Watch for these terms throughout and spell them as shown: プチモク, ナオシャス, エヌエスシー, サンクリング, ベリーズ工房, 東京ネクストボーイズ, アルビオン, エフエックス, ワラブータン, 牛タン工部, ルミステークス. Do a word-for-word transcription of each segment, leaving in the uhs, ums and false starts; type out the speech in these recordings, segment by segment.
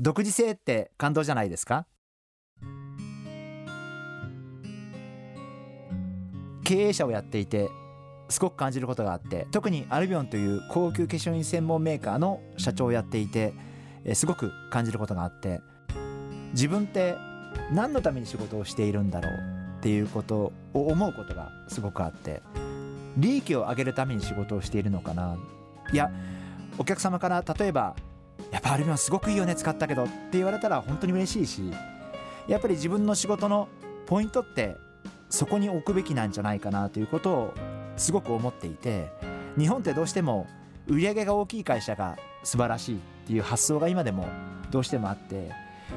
独自性って感動じゃないですか。経営者をやっていてすごく感じることがあって、特にアルビオンという高級化粧品専門メーカーの社長をやっていてすごく感じることがあって、自分って何のために仕事をしているんだろうっていうことを思うことがすごくあって、利益を上げるために仕事をしているのかな、いやお客様から例えばやっぱアルビオンすごくいいよね使ったけどって言われたら本当に嬉しいし、やっぱり自分の仕事のポイントってそこに置くべきなんじゃないかなということをすごく思っていて、日本ってどうしても売り上げが大きい会社が素晴らしいっていう発想が今でもどうしてもあって、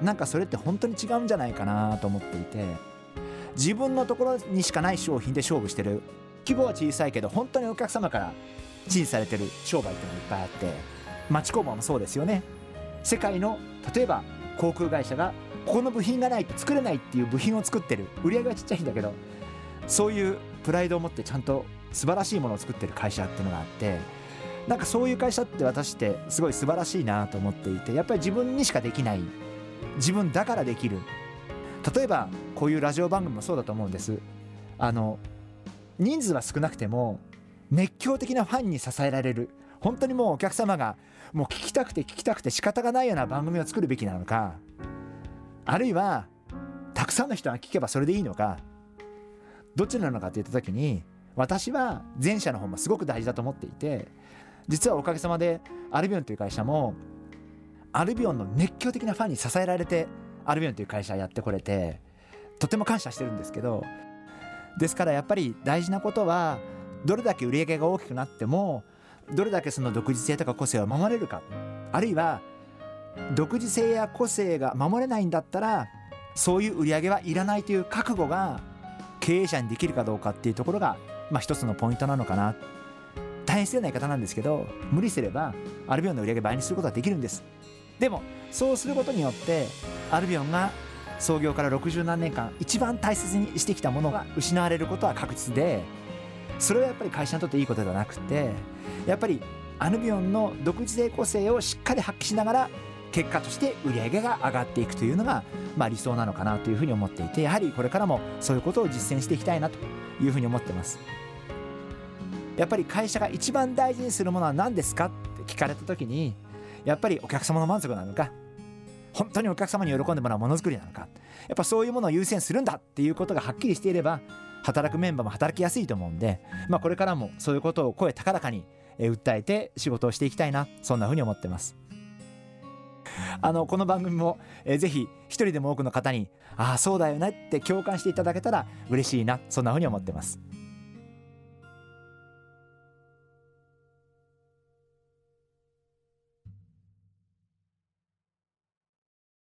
なんかそれって本当に違うんじゃないかなと思っていて、自分のところにしかない商品で勝負してる、規模は小さいけど本当にお客様から支持されてる商売ってのがいっぱいあって、町工場もそうですよね。世界の例えば航空会社がここの部品がないと作れないっていう部品を作ってる、売り上げはちっちゃいんだけどそういうプライドを持ってちゃんと素晴らしいものを作ってる会社っていうのがあって、なんかそういう会社って私ってすごい素晴らしいなと思っていて、やっぱり自分にしかできない、自分だからできる、例えばこういうラジオ番組もそうだと思うんです。あの人数は少なくても熱狂的なファンに支えられる、本当にもうお客様がもう聞きたくて聞きたくて仕方がないような番組を作るべきなのか、あるいはたくさんの人が聞けばそれでいいのか、どっちなのかって言った時に、私は前者の方もすごく大事だと思っていて、実はおかげさまでアルビオンという会社もアルビオンの熱狂的なファンに支えられてアルビオンという会社やってこれてとても感謝してるんですけど、ですからやっぱり大事なことはどれだけ売り上げが大きくなってもどれだけその独自性とか個性を守れるか、あるいは独自性や個性が守れないんだったらそういう売り上げはいらないという覚悟が経営者にできるかどうかっていうところが、まあ、一つのポイントなのかな。大変失礼な言い方なんですけど、無理すればアルビオンの売り上げ倍にすることはできるんです。でもそうすることによってアルビオンが創業からろくじゅうなんねんかん一番大切にしてきたものが失われることは確実で、それはやっぱり会社にとっていいことではなくて、やっぱりアルビオンの独自性個性をしっかり発揮しながら結果として売り上げが上がっていくというのが、まあ、理想なのかなというふうに思っていて、やはりこれからもそういうことを実践していきたいなというふうに思ってます。やっぱり会社が一番大事にするものは何ですかって聞かれた時に、やっぱりお客様の満足なのか、本当にお客様に喜んでもらうものづくりなのか、やっぱそういうものを優先するんだっていうことがはっきりしていれば働くメンバーも働きやすいと思うんで、まあ、これからもそういうことを声高らかに訴えて仕事をしていきたいな、そんなふうに思ってます。あのこの番組も、えー、ぜひ一人でも多くの方にああそうだよねって共感していただけたら嬉しいな、そんなふうに思ってます。